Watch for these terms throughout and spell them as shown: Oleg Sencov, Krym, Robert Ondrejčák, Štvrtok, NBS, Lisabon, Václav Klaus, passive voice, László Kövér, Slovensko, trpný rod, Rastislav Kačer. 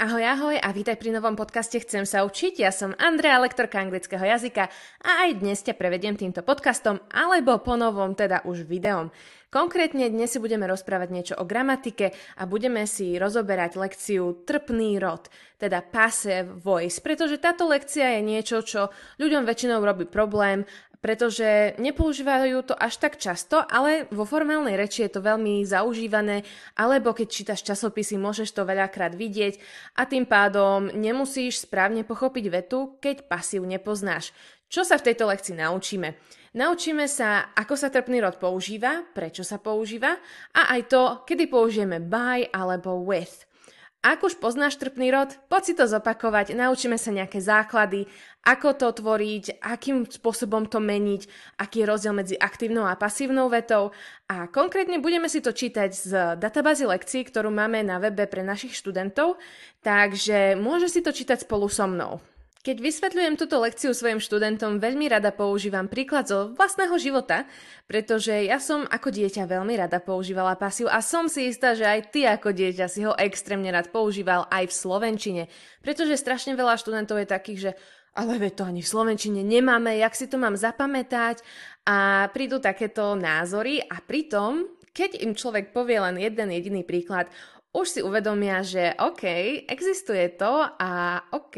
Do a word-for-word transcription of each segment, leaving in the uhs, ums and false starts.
Ahoj, ahoj a vítaj pri novom podcaste Chcem sa učiť. Ja som Andrea, lektorka anglického jazyka a aj dnes ťa prevediem týmto podcastom alebo po novom, teda už videom. Konkrétne dnes si budeme rozprávať niečo o gramatike a budeme si rozoberať lekciu trpný rod, teda passive voice, pretože táto lekcia je niečo, čo ľuďom väčšinou robí problém, pretože nepoužívajú to až tak často, ale vo formálnej reči je to veľmi zaužívané, alebo keď čítaš časopisy, môžeš to veľakrát vidieť a tým pádom nemusíš správne pochopiť vetu, keď pasív nepoznáš. Čo sa v tejto lekcii naučíme? Naučíme sa, ako sa trpný rod používa, prečo sa používa a aj to, kedy použijeme by alebo with. Ak už poznáš trpný rod, poď si to zopakovať, naučíme sa nejaké základy, ako to tvoriť, akým spôsobom to meniť, aký je rozdiel medzi aktívnou a pasívnou vetou a konkrétne budeme si to čítať z databázy lekcií, ktorú máme na webe pre našich študentov, takže môžeš si to čítať spolu so mnou. Keď vysvetľujem túto lekciu svojim študentom, veľmi rada používam príklad zo vlastného života, pretože ja som ako dieťa veľmi rada používala pasív a som si istá, že aj ty ako dieťa si ho extrémne rád používal aj v slovenčine, pretože strašne veľa študentov je takých, že ale veď to ani v slovenčine nemáme, jak si to mám zapamätať a prídu takéto názory a pritom, keď im človek povie len jeden jediný príklad, už si uvedomia, že OK, existuje to a OK,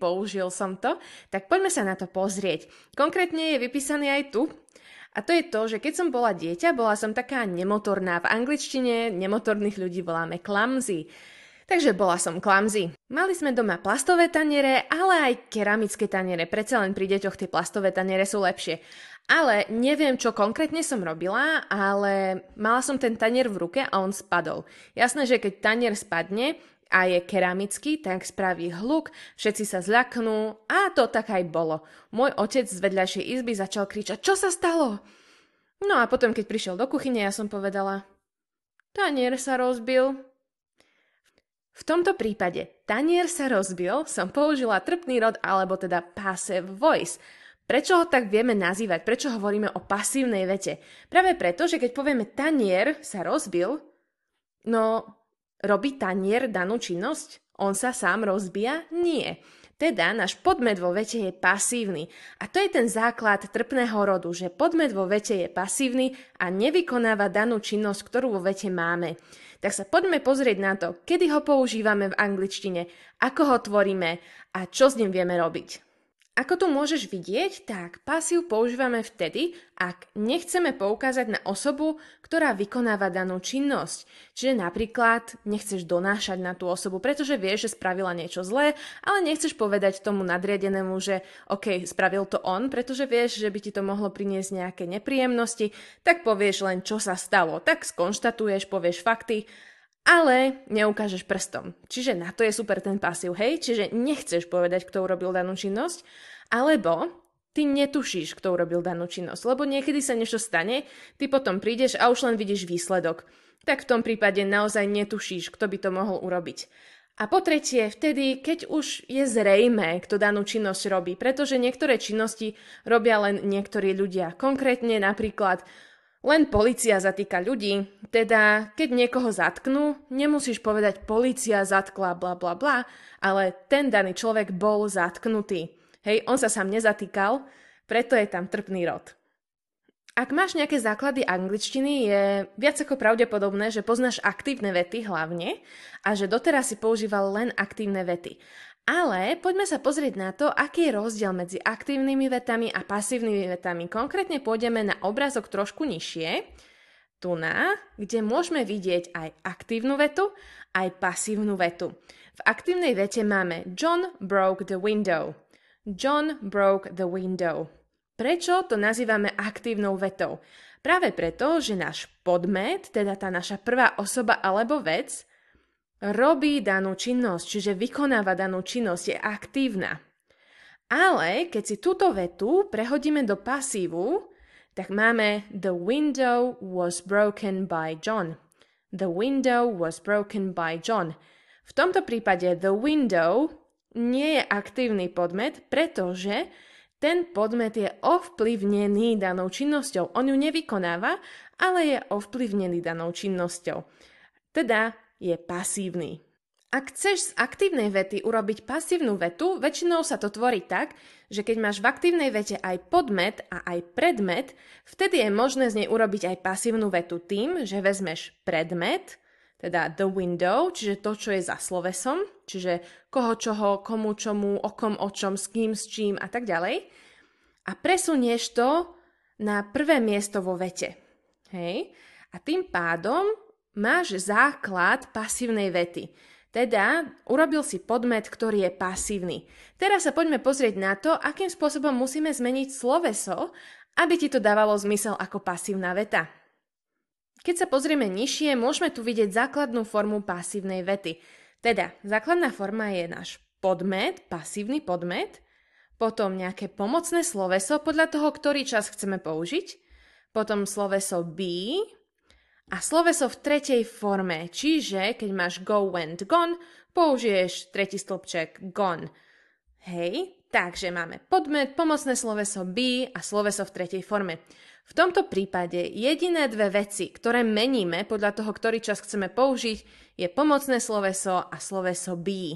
použil som to, tak poďme sa na to pozrieť. Konkrétne je vypísaný aj tu. A to je to, že keď som bola dieťa, bola som taká nemotorná. V angličtine nemotorných ľudí voláme clumsy. Takže bola som clumsy. Mali sme doma plastové taniere, ale aj keramické taniere. Predsa len pri deťoch tie plastové taniere sú lepšie. Ale neviem, čo konkrétne som robila, ale mala som ten tanier v ruke a on spadol. Jasné, že keď tanier spadne a je keramický, tak spraví hluk, všetci sa zľaknú a to tak aj bolo. Môj otec z vedľajšej izby začal kričať, čo sa stalo? No a potom, keď prišiel do kuchyne, ja som povedala, tanier sa rozbil. V tomto prípade tanier sa rozbil, som použila trpný rod alebo teda passive voice. Prečo ho tak vieme nazývať? Prečo hovoríme o pasívnej vete? Práve preto, že keď povieme tanier sa rozbil, no robí tanier danú činnosť? On sa sám rozbíja? Nie. Teda náš podmet vo vete je pasívny. A to je ten základ trpného rodu, že podmet vo vete je pasívny a nevykonáva danú činnosť, ktorú vo vete máme. Tak sa poďme pozrieť na to, kedy ho používame v angličtine, ako ho tvoríme a čo s ním vieme robiť. Ako tu môžeš vidieť, tak pasív používame vtedy, ak nechceme poukázať na osobu, ktorá vykonáva danú činnosť. Čiže napríklad nechceš donášať na tú osobu, pretože vieš, že spravila niečo zlé, ale nechceš povedať tomu nadriadenému, že OK, spravil to on, pretože vieš, že by ti to mohlo priniesť nejaké nepríjemnosti, tak povieš len, čo sa stalo. Tak skonštatuješ, povieš fakty, ale neukážeš prstom. Čiže na to je super ten pasív, hej? Čiže nechceš povedať, kto urobil danú činnosť, alebo ty netušíš, kto urobil danú činnosť, lebo niekedy sa niečo stane, ty potom prídeš a už len vidíš výsledok. Tak v tom prípade naozaj netušíš, kto by to mohol urobiť. A po tretie, vtedy, keď už je zrejmé, kto danú činnosť robí, pretože niektoré činnosti robia len niektorí ľudia. Konkrétne napríklad len polícia zatýka ľudí, teda keď niekoho zatknú, nemusíš povedať polícia zatkla bla bla bla, ale ten daný človek bol zatknutý. Hej, on sa sám nezatýkal, preto je tam trpný rod. Ak máš nejaké základy angličtiny, je viac ako pravdepodobné, že poznáš aktívne vety hlavne a že doteraz si používal len aktívne vety. Ale poďme sa pozrieť na to, aký je rozdiel medzi aktívnymi vetami a pasívnymi vetami. Konkrétne pôjdeme na obrázok trošku nižšie, tu na, kde môžeme vidieť aj aktívnu vetu, aj pasívnu vetu. V aktívnej vete máme John broke the window. John broke the window. Prečo to nazývame aktívnou vetou? Práve preto, že náš podmet, teda tá naša prvá osoba alebo vec, robí danú činnosť, čiže vykonáva danú činnosť, je aktívna. Ale keď si túto vetu prehodíme do pasívu, tak máme The window was broken by John. The window was broken by John. V tomto prípade the window nie je aktívny podmet, pretože ten podmet je ovplyvnený danou činnosťou. On ju nevykonáva, ale je ovplyvnený danou činnosťou. Teda je pasívny. Ak chceš z aktívnej vety urobiť pasívnu vetu, väčšinou sa to tvorí tak, že keď máš v aktívnej vete aj podmet a aj predmet, vtedy je možné z nej urobiť aj pasívnu vetu tým, že vezmeš predmet, teda the window, čiže to, čo je za slovesom, čiže koho, čoho, komu, čomu, o kom, o čom, s kým, s čím a tak ďalej, a presunieš to na prvé miesto vo vete. Hej? A tým pádom máš základ pasívnej vety. Teda urobil si podmet, ktorý je pasívny. Teraz sa poďme pozrieť na to, akým spôsobom musíme zmeniť sloveso, aby ti to dávalo zmysel ako pasívna veta. Keď sa pozrieme nižšie, môžeme tu vidieť základnú formu pasívnej vety. Teda základná forma je náš podmet, pasívny podmet, potom nejaké pomocné sloveso podľa toho, ktorý čas chceme použiť, potom sloveso be, a sloveso v tretej forme, čiže keď máš go, went, gone, použiješ tretí stĺpček gone. Hej, takže máme podmet, pomocné sloveso be a sloveso v tretej forme. V tomto prípade jediné dve veci, ktoré meníme podľa toho, ktorý čas chceme použiť, je pomocné sloveso a sloveso be.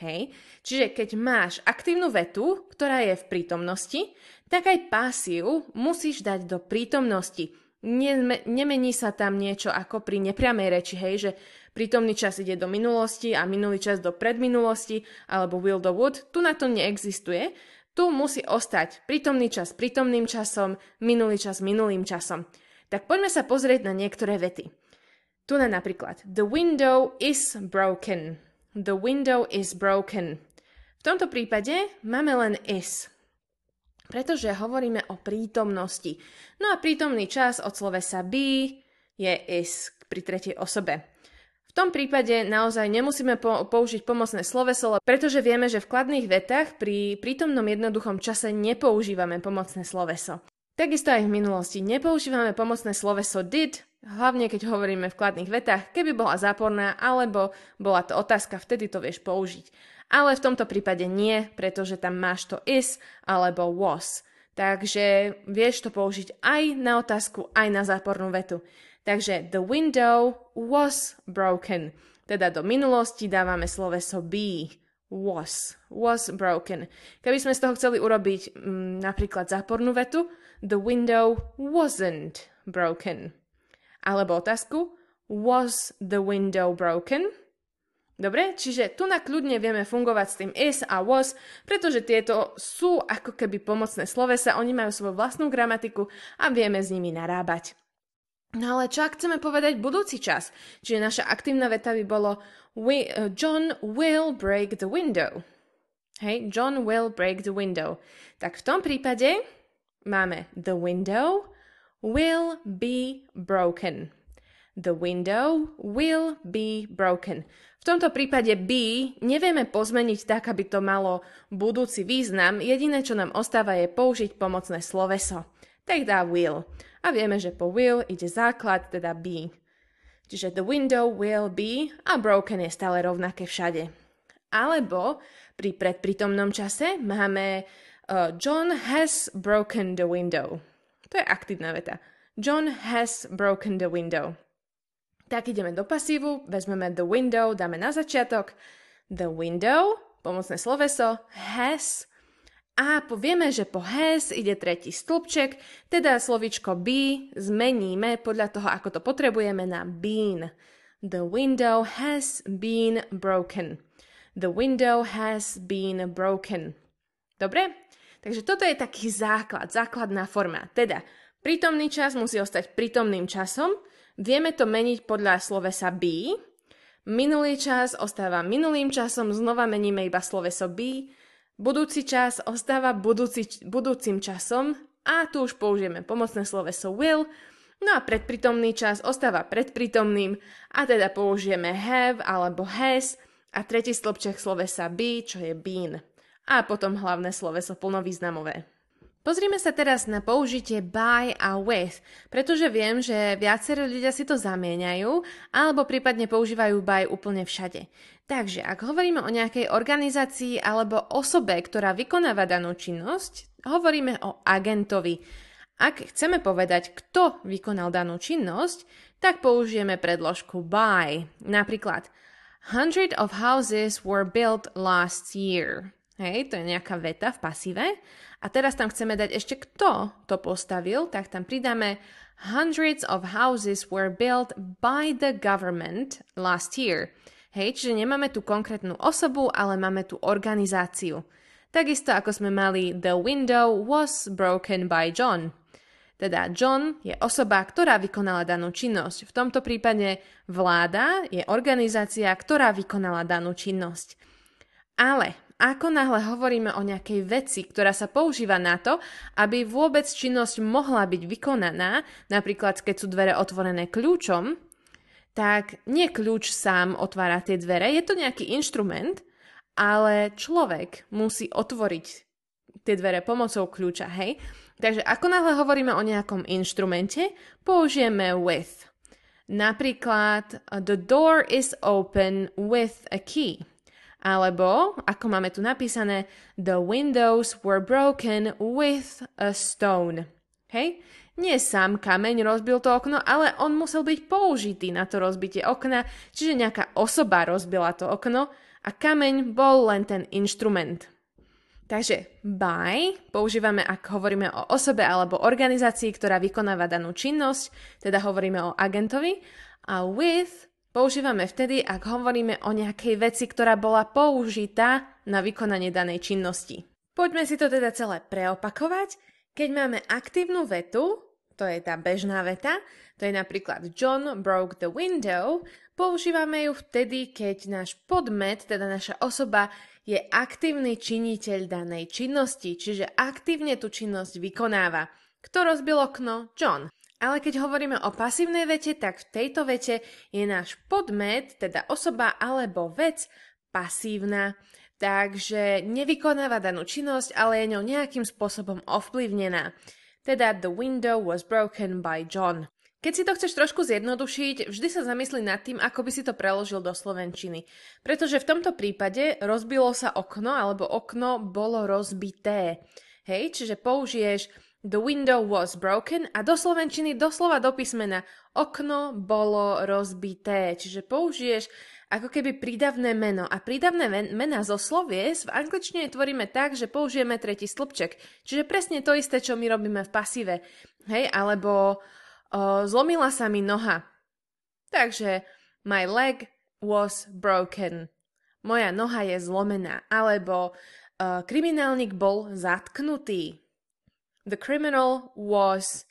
Hej, čiže keď máš aktívnu vetu, ktorá je v prítomnosti, tak aj pasív musíš dať do prítomnosti. Nemení sa tam niečo ako pri nepriamej reči, hej, že prítomný čas ide do minulosti a minulý čas do predminulosti, alebo will do would, tu na to neexistuje. Tu musí ostať prítomný čas prítomným časom, minulý čas minulým časom. Tak poďme sa pozrieť na niektoré vety. Tu na napríklad the window is broken. The window is broken. V tomto prípade máme len is, pretože hovoríme o prítomnosti. No a prítomný čas od slovesa be je is pri tretej osobe. V tom prípade naozaj nemusíme po- použiť pomocné sloveso, pretože vieme, že v kladných vetách pri prítomnom jednoduchom čase nepoužívame pomocné sloveso. Takisto aj v minulosti nepoužívame pomocné sloveso did, hlavne keď hovoríme v kladných vetách, keby bola záporná alebo bola to otázka, vtedy to vieš použiť. Ale v tomto prípade nie, pretože tam máš to is alebo was. Takže vieš to použiť aj na otázku, aj na zápornú vetu. Takže the window was broken. Teda do minulosti dávame sloveso be. Was. Was broken. Keby sme z toho chceli urobiť m, napríklad zápornú vetu, the window wasn't broken. Alebo otázku, was the window broken? Dobre, čiže tu nakľudne vieme fungovať s tým is a was, pretože tieto sú ako keby pomocné slovesa, oni majú svoju vlastnú gramatiku a vieme s nimi narábať. No ale čo ak chceme povedať budúci čas? Čiže naša aktívna veta by bolo we, uh, John will break the window. Hej, John will break the window. Tak v tom prípade máme the window will be broken. The window will be broken. V tomto prípade be nevieme pozmeniť tak, aby to malo budúci význam. Jediné, čo nám ostáva, je použiť pomocné sloveso. Tak dá will. A vieme, že po will ide základ, teda be. Čiže the window will be a broken je stále rovnaké všade. Alebo pri predprítomnom čase máme uh, John has broken the window. To je aktívna veta. John has broken the window. Tak ideme do pasívu, vezmeme the window, dáme na začiatok the window, pomocné sloveso, has, a povieme, že po has ide tretí stĺpček, teda slovíčko be zmeníme podľa toho, ako to potrebujeme, na been. The window has been broken. The window has been broken. Dobre? Takže toto je taký základ, základná forma. Teda prítomný čas musí ostať prítomným časom, vieme to meniť podľa slovesa be. Minulý čas ostáva minulým časom, znova meníme iba sloveso be. Budúci čas ostáva budúci, budúcim časom a tu už použijeme pomocné sloveso will. No a predprítomný čas ostáva predprítomným a teda použijeme have alebo has a tretí stĺpček slovesa be, čo je been. A potom hlavné sloveso plnovýznamové. Pozrime sa teraz na použitie by a with, pretože viem, že viacerí ľudia si to zamieňajú alebo prípadne používajú by úplne všade. Takže ak hovoríme o nejakej organizácii alebo osobe, ktorá vykonáva danú činnosť, hovoríme o agentovi. Ak chceme povedať, kto vykonal danú činnosť, tak použijeme predložku by. Napríklad Hundred of houses were built last year. Hej, to je nejaká veta v pasíve. A teraz tam chceme dať ešte kto to postavil, tak tam pridáme hundreds of houses were built by the government last year. Hej, čiže nemáme tu konkrétnu osobu, ale máme tu organizáciu. Takisto ako sme mali the window was broken by John. Teda John je osoba, ktorá vykonala danú činnosť. V tomto prípade vláda je organizácia, ktorá vykonala danú činnosť. Ale ako náhle hovoríme o nejakej veci, ktorá sa používa na to, aby vôbec činnosť mohla byť vykonaná, napríklad keď sú dvere otvorené kľúčom, tak nie kľúč sám otvára tie dvere, je to nejaký inštrument, ale človek musí otvoriť tie dvere pomocou kľúča, hej? Takže ako náhle hovoríme o nejakom inštrumente, použijeme with. Napríklad, the door is open with a key. Alebo, ako máme tu napísané, the windows were broken with a stone. Hej? Nie sám kameň rozbil to okno, ale on musel byť použitý na to rozbitie okna, čiže nejaká osoba rozbila to okno a kameň bol len ten inštrument. Takže by používame, ak hovoríme o osobe alebo organizácii, ktorá vykonáva danú činnosť, teda hovoríme o agentovi. A with používame vtedy, ak hovoríme o nejakej veci, ktorá bola použitá na vykonanie danej činnosti. Poďme si to teda celé preopakovať. Keď máme aktívnu vetu, to je tá bežná veta, to je napríklad John broke the window, používame ju vtedy, keď náš podmet, teda naša osoba, je aktívny činiteľ danej činnosti, čiže aktívne tú činnosť vykonáva. Kto rozbil okno? John. Ale keď hovoríme o pasívnej vete, tak v tejto vete je náš podmet, teda osoba alebo vec, pasívna. Takže nevykonáva danú činnosť, ale je ňou nejakým spôsobom ovplyvnená. Teda the window was broken by John. Keď si to chceš trošku zjednodušiť, vždy sa zamysli nad tým, ako by si to preložil do slovenčiny. Pretože v tomto prípade rozbilo sa okno, alebo okno bolo rozbité. Hej, čiže použiješ the window was broken a do slovenčiny doslova do písmena okno bolo rozbité. Čiže použiješ ako keby prídavné meno. A prídavné mená zo slovies v angličtine tvoríme tak, že použijeme tretí slupček. Čiže presne to isté, čo my robíme v pasíve. Hej, alebo zlomila sa mi noha. Takže my leg was broken. Moja noha je zlomená. Alebo uh, kriminálnik bol zatknutý. The criminal was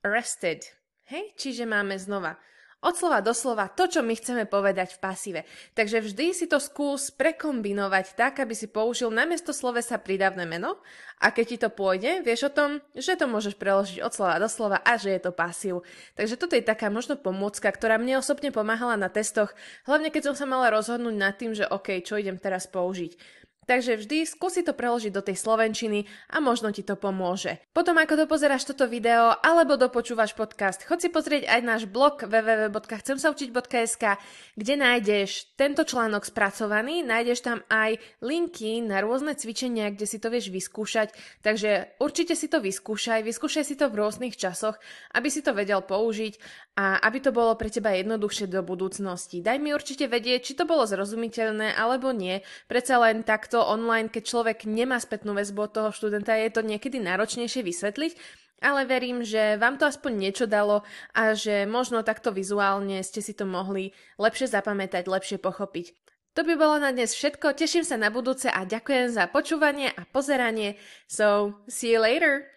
arrested. Hej, čiže máme znova od slova do slova to, čo my chceme povedať v pasíve. Takže vždy si to skús prekombinovať tak, aby si použil namiesto slovesa prídavné meno a keď ti to pôjde, vieš o tom, že to môžeš preložiť od slova do slova a že je to pasív. Takže toto je taká možno pomôcka, ktorá mne osobne pomáhala na testoch, hlavne keď som sa mala rozhodnúť nad tým, že OK, čo idem teraz použiť. Takže vždy skúsi to preložiť do tej slovenčiny a možno ti to pomôže. Potom ako dopozeráš toto video alebo dopočúvaš podcast, choď si pozrieť aj náš blog w w w bodka chcem sa učiť bodka s k, kde nájdeš tento článok spracovaný, nájdeš tam aj linky na rôzne cvičenia, kde si to vieš vyskúšať, takže určite si to vyskúšaj, vyskúšaj si to v rôznych časoch, aby si to vedel použiť a aby to bolo pre teba jednoduchšie do budúcnosti. Daj mi určite vedieť, či to bolo zrozumiteľné alebo nie, predsa len takto online, keď človek nemá spätnú väzbu od toho študenta, je to niekedy náročnejšie vysvetliť, ale verím, že vám to aspoň niečo dalo a že možno takto vizuálne ste si to mohli lepšie zapamätať, lepšie pochopiť. To by bolo na dnes všetko, teším sa na budúce a ďakujem za počúvanie a pozeranie. So, see you later!